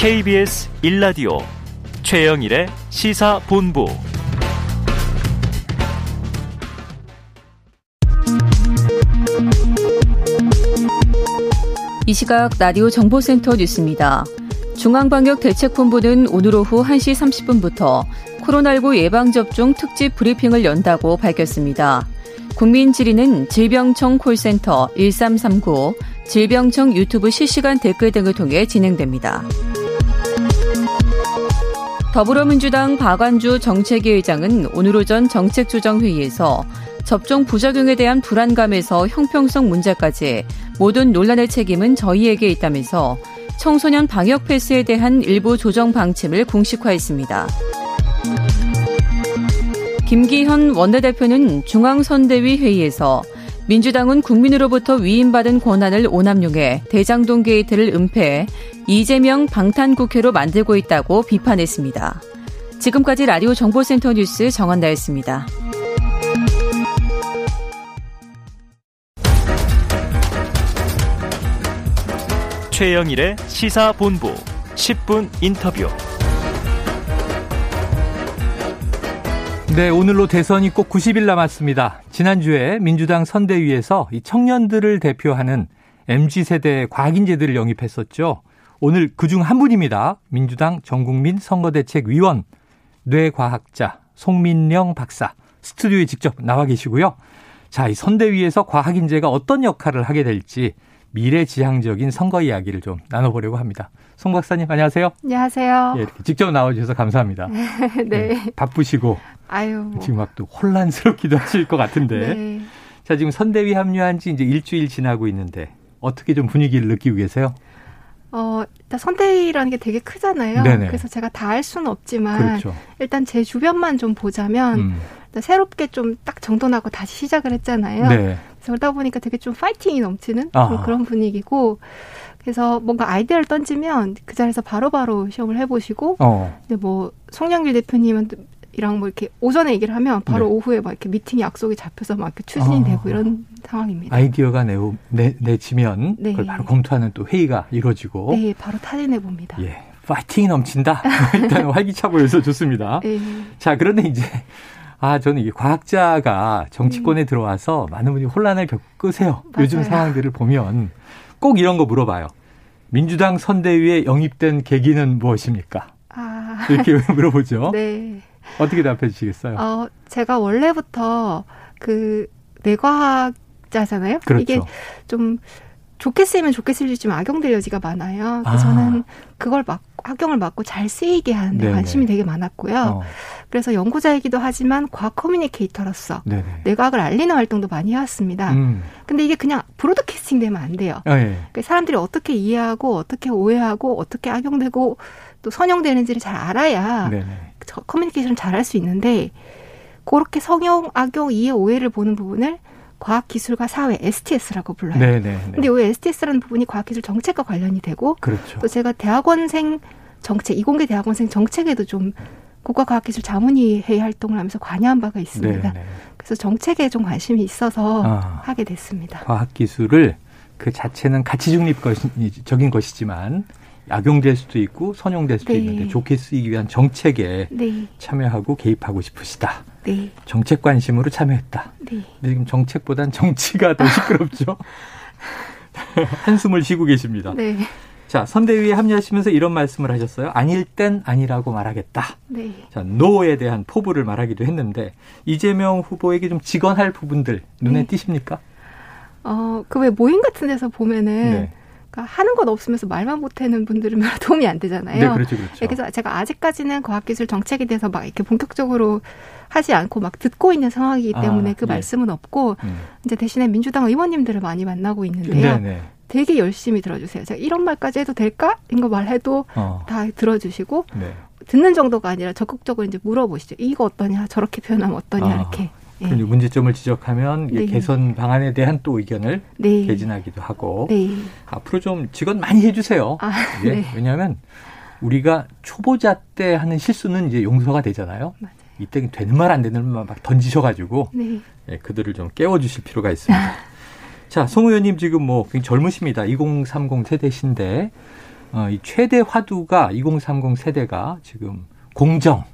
KBS 1라디오 최영일의 시사본부. 이 시각 라디오 정보센터 뉴스입니다. 중앙방역대책본부는 오늘 오후 1시 30분부터 코로나19 예방접종 특집 브리핑을 연다고 밝혔습니다. 국민 질의는 질병청 콜센터 1339, 질병청 유튜브 실시간 댓글 등을 통해 진행됩니다. 더불어민주당 박완주 정책위 의장은 오늘 오전 정책조정회의에서 접종 부작용에 대한 불안감에서 형평성 문제까지 모든 논란의 책임은 저희에게 있다면서 청소년 방역 패스에 대한 일부 조정 방침을 공식화했습니다. 김기현 원내대표는 중앙선대위 회의에서 민주당은 국민으로부터 위임받은 권한을 오남용해 대장동 게이트를 은폐해 이재명 방탄국회로 만들고 있다고 비판했습니다. 지금까지 라디오 정보센터 뉴스 정한나였습니다. 최영일의 시사본부 10분 인터뷰. 네, 오늘로 대선이 꼭 90일 남았습니다. 지난주에 민주당 선대위에서 이 청년들을 대표하는 MZ세대의 과학인재들을 영입했었죠. 오늘 그중 한 분입니다. 민주당 전국민 선거대책위원, 뇌과학자 송민령 박사, 스튜디오에 직접 나와 계시고요. 자, 이 선대위에서 과학인재가 어떤 역할을 하게 될지 미래지향적인 선거 이야기를 좀 나눠보려고 합니다. 송 박사님, 안녕하세요. 안녕하세요. 예, 이렇게 직접 나와주셔서 감사합니다. 네. 예, 바쁘시고 아유, 지금 막 또 혼란스럽기도 하실 것 같은데. 네. 자, 지금 선대위 합류한 지 이제 일주일 지나고 있는데 어떻게 좀 분위기를 느끼고 계세요? 일단 선대위라는 게 되게 크잖아요. 네네. 그래서 제가 다 할 수는 없지만 그렇죠. 일단 제 주변만 좀 보자면 새롭게 좀 딱 정돈하고 다시 시작을 했잖아요. 네. 그러다 보니까 되게 좀 파이팅이 넘치는 좀 그런 분위기고, 그래서 뭔가 아이디어를 던지면 그 자리에서 바로바로 시험을 해보시고, 근데 뭐 송영길 대표님이랑 뭐 이렇게 오전에 얘기를 하면 바로 네. 오후에 막 이렇게 미팅 약속이 잡혀서 막 이렇게 추진이 되고 이런 상황입니다. 아이디어가 내치면 네. 그걸 바로 검토하는 또 회의가 이루어지고, 네, 바로 타진해 봅니다. 예, 파이팅이 넘친다. 일단 활기차 보여서 좋습니다. 네. 자, 그런데 이제. 저는 이 과학자가 정치권에 들어와서 많은 분이 혼란을 겪으세요. 맞아요. 요즘 상황들을 보면 꼭 이런 거 물어봐요. 민주당 선대위에 영입된 계기는 무엇입니까? 이렇게 물어보죠. 네. 어떻게 답해 주시겠어요? 제가 원래부터 그 뇌과학자잖아요. 그렇죠. 이게 좀 좋게 쓰이면 좋게 쓰일지만 악용될 여지가 많아요. 그래서 저는 그걸 악용을 막고 잘 쓰이게 하는데 네네. 관심이 되게 많았고요. 그래서 연구자이기도 하지만 과학 커뮤니케이터로서 네네. 뇌과학을 알리는 활동도 많이 해왔습니다. 근데 이게 그냥 브로드캐스팅 되면 안 돼요. 예. 그러니까 사람들이 어떻게 이해하고 어떻게 오해하고 어떻게 악용되고 또 선용되는지를 잘 알아야 커뮤니케이션을 잘할 수 있는데, 그렇게 성형, 악용, 이해, 오해를 보는 부분을 과학기술과 사회, STS라고 불러요. 그런데 이 STS라는 부분이 과학기술 정책과 관련이 되고, 그렇죠. 또 제가 대학원생 정책, 이공계 대학원생 정책에도 좀 국가과학기술 자문위회 활동을 하면서 관여한 바가 있습니다. 네네. 그래서 정책에 좀 관심이 있어서 하게 됐습니다. 과학기술을 그 자체는 가치중립적인 것이지만 악용될 수도 있고 선용될 수도 네. 있는데 좋게 쓰이기 위한 정책에 네. 참여하고 개입하고 싶으시다. 네. 정책 관심으로 참여했다. 네. 근데 지금 정책보단 정치가 더 시끄럽죠. 한숨을 쉬고 계십니다. 네. 자, 선대위에 합류하시면서 이런 말씀을 하셨어요. 아닐 땐 아니라고 말하겠다. 네. 자, 노에 대한 포부를 말하기도 했는데 이재명 후보에게 좀 직언할 부분들 눈에 네. 띄십니까? 그 왜 모임 같은 데서 보면은 네. 그러니까 하는 건 없으면서 말만 못하는 분들은 도움이 안 되잖아요. 네, 그렇죠, 그렇죠. 그래서 제가 아직까지는 과학기술 정책에 대해서 막 이렇게 본격적으로 하지 않고 막 듣고 있는 상황이기 때문에 그 예. 말씀은 없고 이제 대신에 민주당 의원님들을 많이 만나고 있는데요. 네네. 되게 열심히 들어주세요. 제가 이런 말까지 해도 될까? 이런 거 말해도 다 들어주시고 네. 듣는 정도가 아니라 적극적으로 이제 물어보시죠. 이거 어떠냐? 저렇게 표현하면 어떠냐? 이렇게. 네. 문제점을 지적하면 네. 개선 방안에 대한 또 의견을 네. 개진하기도 하고 네. 앞으로 좀 직언 많이 해주세요. 예. 네. 왜냐하면 우리가 초보자 때 하는 실수는 이제 용서가 되잖아요. 맞아요. 이때 되는 말 안 되는 말 막 던지셔가지고 네. 예, 그들을 좀 깨워주실 필요가 있습니다. 자, 송 의원님 지금 뭐 굉장히 젊으십니다. 2030 세대신데 이 최대 화두가 2030 세대가 지금 공정,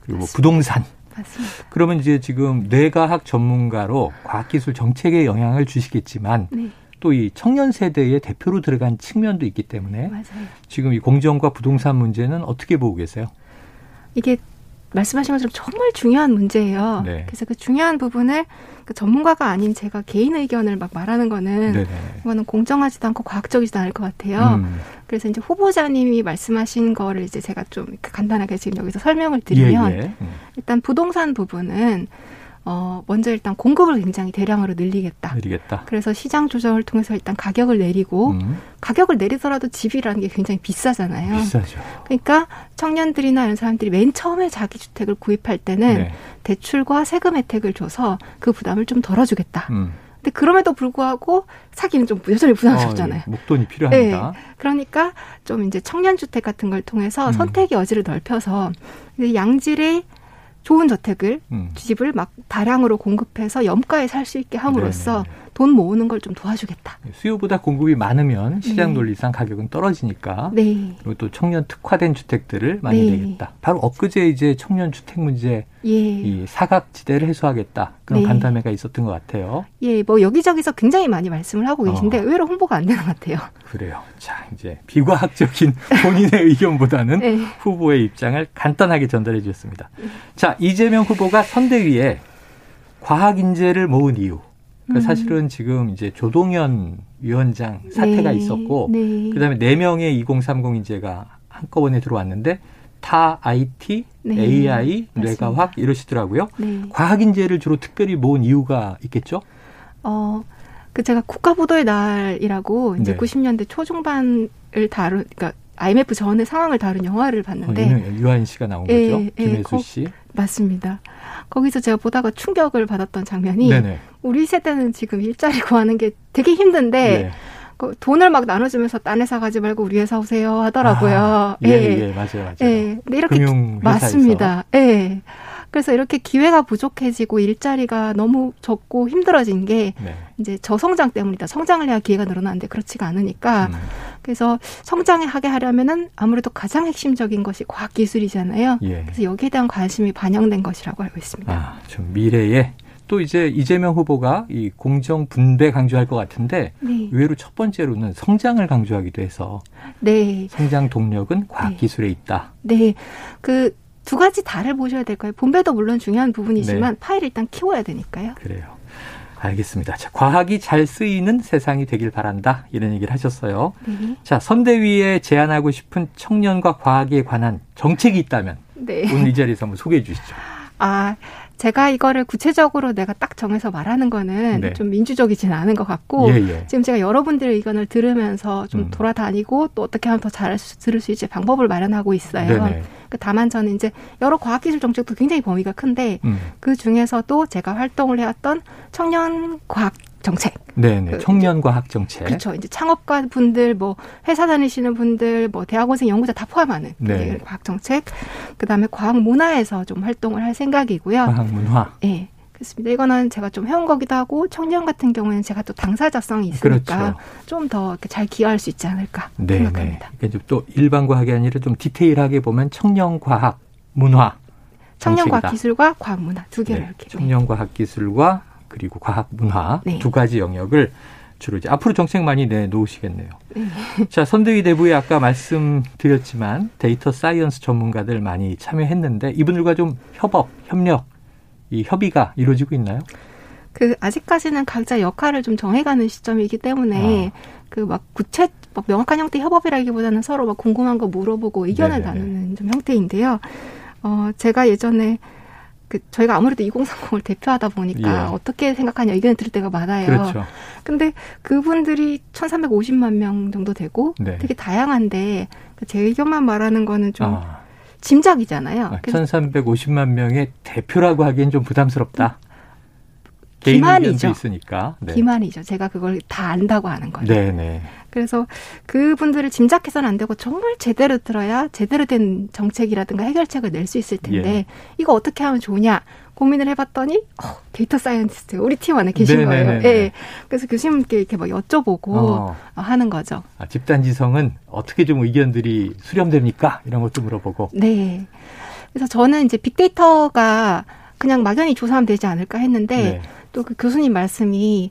그리고 맞습니다. 부동산. 맞습니다. 그러면 이제 지금 뇌과학 전문가로 과학기술 정책에 영향을 주시겠지만 네. 또 이 청년 세대의 대표로 들어간 측면도 있기 때문에 맞아요. 지금 이 공정과 부동산 문제는 어떻게 보고 계세요? 이게 말씀하신 것처럼 정말 중요한 문제예요. 네. 그래서 그 중요한 부분을 그 전문가가 아닌 제가 개인 의견을 막 말하는 거는 네네. 그거는 공정하지도 않고 과학적이지도 않을 것 같아요. 그래서 이제 후보자님이 말씀하신 거를 이제 제가 좀 간단하게 지금 여기서 설명을 드리면 예, 예. 일단 부동산 부분은 먼저 일단 공급을 굉장히 대량으로 늘리겠다. 그래서 시장 조정을 통해서 일단 가격을 내리고 가격을 내리더라도 집이라는 게 굉장히 비싸잖아요. 비싸죠. 그러니까 청년들이나 이런 사람들이 맨 처음에 자기 주택을 구입할 때는 네. 대출과 세금 혜택을 줘서 그 부담을 좀 덜어주겠다. 근데 그럼에도 불구하고 사기는 좀 여전히 부담스럽잖아요. 예. 목돈이 필요합니다. 네. 그러니까 좀 이제 청년 주택 같은 걸 통해서 선택의 여지를 넓혀서 양질의 좋은 저택을, 집을 막 다량으로 공급해서 염가에 살 수 있게 함으로써 네네. 돈 모으는 걸 좀 도와주겠다. 수요보다 공급이 많으면 시장 논리상 네. 가격은 떨어지니까. 네. 그리고 또 청년 특화된 주택들을 많이 네. 내겠다. 바로 엊그제 이제 청년 주택 문제, 예. 이 사각지대를 해소하겠다. 그런 네. 간담회가 있었던 것 같아요. 예, 뭐 여기저기서 굉장히 많이 말씀을 하고 계신데 의외로 홍보가 안 되는 것 같아요. 그래요. 자, 이제 비과학적인 본인의 의견보다는 네. 후보의 입장을 간단하게 전달해 주셨습니다. 자, 이재명 후보가 선대위에 과학 인재를 모은 이유. 그러니까 사실은 지금 이제 조동현 위원장 사태가 네, 있었고 네. 그다음에 4명의 2030 인재가 한꺼번에 들어왔는데 다 IT, 네, AI, 맞습니다. 뇌과학 이러시더라고요. 네. 과학 인재를 주로 특별히 모은 이유가 있겠죠? 그 제가 국가보도의 날이라고 이제 네. 90년대 초중반을 다룬 그러니까 IMF 전의 상황을 다룬 영화를 봤는데 유아인 씨가 나온 예, 거죠? 김혜수 씨. 맞습니다. 거기서 제가 보다가 충격을 받았던 장면이 네네. 우리 세대는 지금 일자리 구하는 게 되게 힘든데 예. 돈을 막 나눠주면서 딴 회사 가지 말고 우리 회사 오세요 하더라고요. 아, 예, 예, 예, 맞아요. 예. 근데 이렇게 금융회사에서. 맞습니다. 예. 그래서 이렇게 기회가 부족해지고 일자리가 너무 적고 힘들어진 게 네. 이제 저성장 때문이다. 성장을 해야 기회가 늘어나는데 그렇지가 않으니까. 그래서 성장하게 하려면은 아무래도 가장 핵심적인 것이 과학기술이잖아요. 예. 그래서 여기에 대한 관심이 반영된 것이라고 알고 있습니다. 아, 좀 미래에. 또 이제 이재명 후보가 이 공정 분배 강조할 것 같은데 네. 의외로 첫 번째로는 성장을 강조하기도 해서 네. 성장 동력은 과학기술에 네. 있다. 네. 그 두 가지 다를 보셔야 될 거예요. 분배도 물론 중요한 부분이지만 네. 파일 일단 키워야 되니까요. 그래요. 알겠습니다. 자, 과학이 잘 쓰이는 세상이 되길 바란다. 이런 얘기를 하셨어요. 네. 자, 선대위에 제안하고 싶은 청년과 과학에 관한 정책이 있다면 네. 오늘 이 자리에서 한번 소개해 주시죠. 아, 제가 이거를 구체적으로 내가 딱 정해서 말하는 거는 네. 좀 민주적이진 않은 것 같고 예, 예. 지금 제가 여러분들의 의견을 들으면서 좀 돌아다니고 또 어떻게 하면 더 잘 들을 수 있을 방법을 마련하고 있어요. 네네. 다만 저는 이제 여러 과학기술 정책도 굉장히 범위가 큰데 그 중에서도 제가 활동을 해왔던 청년 과학 정책. 네네. 그 청년 과학 정책. 그렇죠. 이제 창업가 분들, 뭐 회사 다니시는 분들, 뭐 대학원생 연구자 다 포함하는 네. 과학 정책. 그다음에 과학 문화에서 좀 활동을 할 생각이고요. 과학 문화. 네. 그렇습니다. 이거는 제가 좀 해온 거기도 하고 청년 같은 경우에는 제가 또 당사자성이 있으니까 그렇죠. 좀 더 잘 기여할 수 있지 않을까 네네. 생각합니다. 그러니까 또 일반 과학이 아니라 좀 디테일하게 보면 청년 과학 문화. 청년 과학 기술과 과학 문화 두 개를 네. 이렇게. 청년 네. 과학 기술과 그리고 과학 문화 네. 두 가지 영역을 주로 이제 앞으로 정책 많이 내놓으시겠네요. 네. 자, 선대위 내부에 아까 말씀드렸지만 데이터 사이언스 전문가들 많이 참여했는데 이분들과 좀 협업, 협력 이 협의가 이루어지고 있나요? 그 아직까지는 각자 역할을 좀 정해가는 시점이기 때문에 그 막 막 명확한 형태의 협업이라기보다는 서로 막 궁금한 거 물어보고 의견을 네네. 나누는 좀 형태인데요. 제가 예전에 그 저희가 아무래도 2030을 대표하다 보니까 예. 어떻게 생각하냐 의견을 들을 때가 많아요. 그렇죠. 근데 그분들이 1,350만 명 정도 되고 네. 되게 다양한데 제 의견만 말하는 거는 좀 짐작이잖아요. 1,350만 명의 대표라고 하기엔 좀 부담스럽다. 기만이죠. 있으니까. 네. 기만이죠. 제가 그걸 다 안다고 하는 거예요. 네네. 그래서 그분들을 짐작해서는 안 되고 정말 제대로 들어야 제대로 된 정책이라든가 해결책을 낼 수 있을 텐데 예. 이거 어떻게 하면 좋으냐. 고민을 해봤더니 데이터 사이언티스트 우리 팀 안에 계신 네네네네. 거예요. 네. 그래서 교수님께 이렇게 막 여쭤보고 하는 거죠. 아, 집단지성은 어떻게 좀 의견들이 수렴됩니까? 이런 것도 물어보고. 네. 그래서 저는 이제 빅데이터가 그냥 막연히 조사하면 되지 않을까 했는데 네. 또 그 교수님 말씀이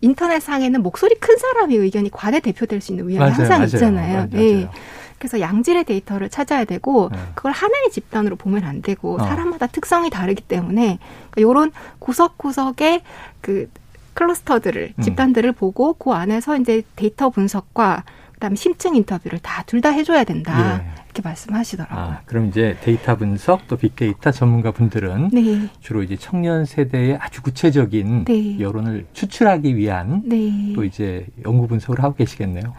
인터넷상에는 목소리 큰 사람의 의견이 과대 대표될 수 있는 위험이 항상 있잖아요. 네. 맞아요. 그래서 양질의 데이터를 찾아야 되고 그걸 하나의 집단으로 보면 안 되고 사람마다 특성이 다르기 때문에 이런 구석구석의 그 클러스터들을 집단들을 보고 그 안에서 이제 데이터 분석과 그다음에 심층 인터뷰를 다 둘 다 해줘야 된다 예. 이렇게 말씀하시더라고요. 아, 그럼 이제 데이터 분석 또 빅데이터 전문가분들은 네. 주로 이제 청년 세대의 아주 구체적인 네. 여론을 추출하기 위한 네. 또 이제 연구 분석을 하고 계시겠네요.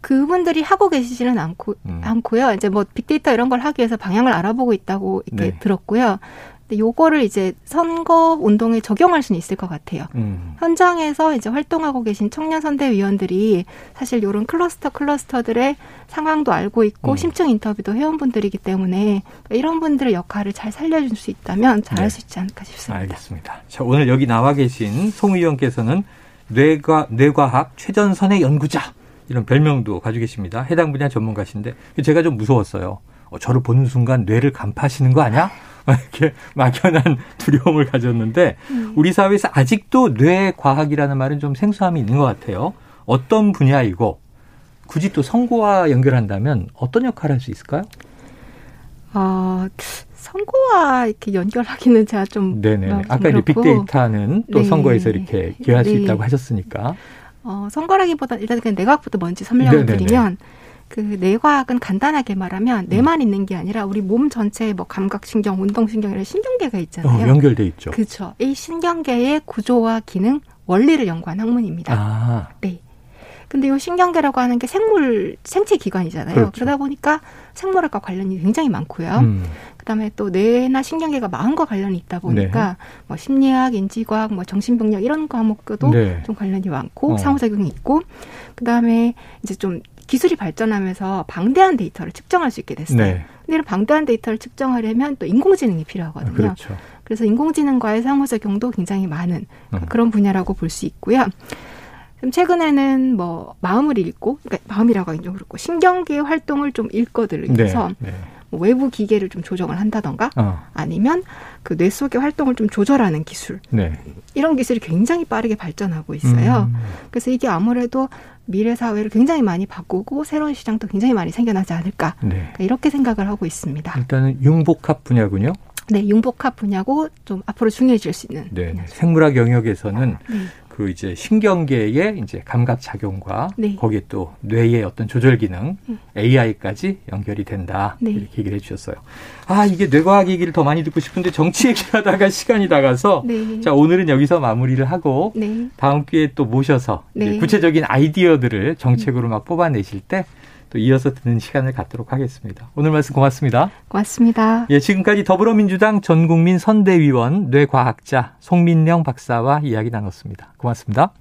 그분들이 하고 계시지는 않고요. 이제 뭐 빅데이터 이런 걸 하기 위해서 방향을 알아보고 있다고 이렇게 네. 들었고요. 근데 요거를 이제 선거 운동에 적용할 수는 있을 것 같아요. 현장에서 이제 활동하고 계신 청년 선대위원들이 사실 요런 클러스터들의 상황도 알고 있고 심층 인터뷰도 해온 분들이기 때문에 이런 분들의 역할을 잘 살려줄 수 있다면 잘할 수 있지 않을까 싶습니다. 알겠습니다. 자, 오늘 여기 나와 계신 송 의원께서는 뇌과학 최전선의 연구자 이런 별명도 가지고 계십니다. 해당 분야 전문가신데 제가 좀 무서웠어요. 저를 보는 순간 뇌를 간파하시는 거 아니야? 이렇게 막연한 두려움을 가졌는데 우리 사회에서 아직도 뇌과학이라는 말은 좀 생소함이 있는 것 같아요. 어떤 분야이고 굳이 또 선거와 연결한다면 어떤 역할을 할 수 있을까요? 선거와 이렇게 연결하기는 제가 좀 그렇고. 아까 이제 빅데이터는 또 네. 선거에서 이렇게 기여할 네. 수 있다고 하셨으니까. 선거라기보다 일단 그냥 뇌과학부터 먼저 설명을 네네네. 드리면 그 뇌과학은 간단하게 말하면 뇌만 있는 게 아니라 우리 몸 전체에 뭐 감각신경, 운동신경 이런 신경계가 있잖아요. 연결돼 있죠. 그렇죠. 이 신경계의 구조와 기능, 원리를 연구한 학문입니다. 아. 네. 근데 이 신경계라고 하는 게 생체 기관이잖아요. 그렇죠. 그러다 보니까 생물학과 관련이 굉장히 많고요. 그다음에 또 뇌나 신경계가 마음과 관련이 있다 보니까 네. 뭐 심리학, 인지과학, 뭐 정신병력 이런 과목도 네. 좀 관련이 많고 상호작용이 있고 그다음에 이제 좀 기술이 발전하면서 방대한 데이터를 측정할 수 있게 됐어요. 네. 근데 이런 방대한 데이터를 측정하려면 또 인공지능이 필요하거든요. 그렇죠. 그래서 인공지능과의 상호작용도 굉장히 많은 그런 분야라고 볼 수 있고요. 최근에는 뭐 마음을 읽고, 그러니까 마음이라고 하긴 좀 그렇고 신경계의 활동을 좀 읽어드리면서 네, 네. 뭐 외부 기계를 좀 조정을 한다던가 아니면 그 뇌 속의 활동을 좀 조절하는 기술 네. 이런 기술이 굉장히 빠르게 발전하고 있어요. 그래서 이게 아무래도 미래 사회를 굉장히 많이 바꾸고 새로운 시장도 굉장히 많이 생겨나지 않을까 네. 그러니까 이렇게 생각을 하고 있습니다. 일단은 융복합 분야군요. 네, 융복합 분야고 좀 앞으로 중요해질 수 있는 네, 생물학 영역에서는 네. 그 이제 신경계의 이제 감각 작용과 네. 거기에 또 뇌의 어떤 조절 기능, AI까지 연결이 된다 네. 이렇게 얘기를 해주셨어요. 아 이게 뇌과학 얘기를 더 많이 듣고 싶은데 정치 얘기하다가 시간이 나가서 네. 자 오늘은 여기서 마무리를 하고 네. 다음 기회에 또 모셔서 네. 구체적인 아이디어들을 정책으로 막 뽑아내실 때 또 이어서 듣는 시간을 갖도록 하겠습니다. 오늘 말씀 고맙습니다. 고맙습니다. 예, 지금까지 더불어민주당 전국민 선대위원 뇌과학자 송민령 박사와 이야기 나눴습니다. 고맙습니다.